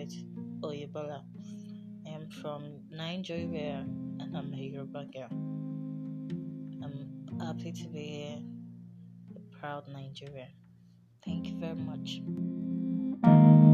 Elizabeth Oyebola. I am from Nigeria and I'm a Yoruba girl. I'm happy to be here, a proud Nigerian. Thank you very much.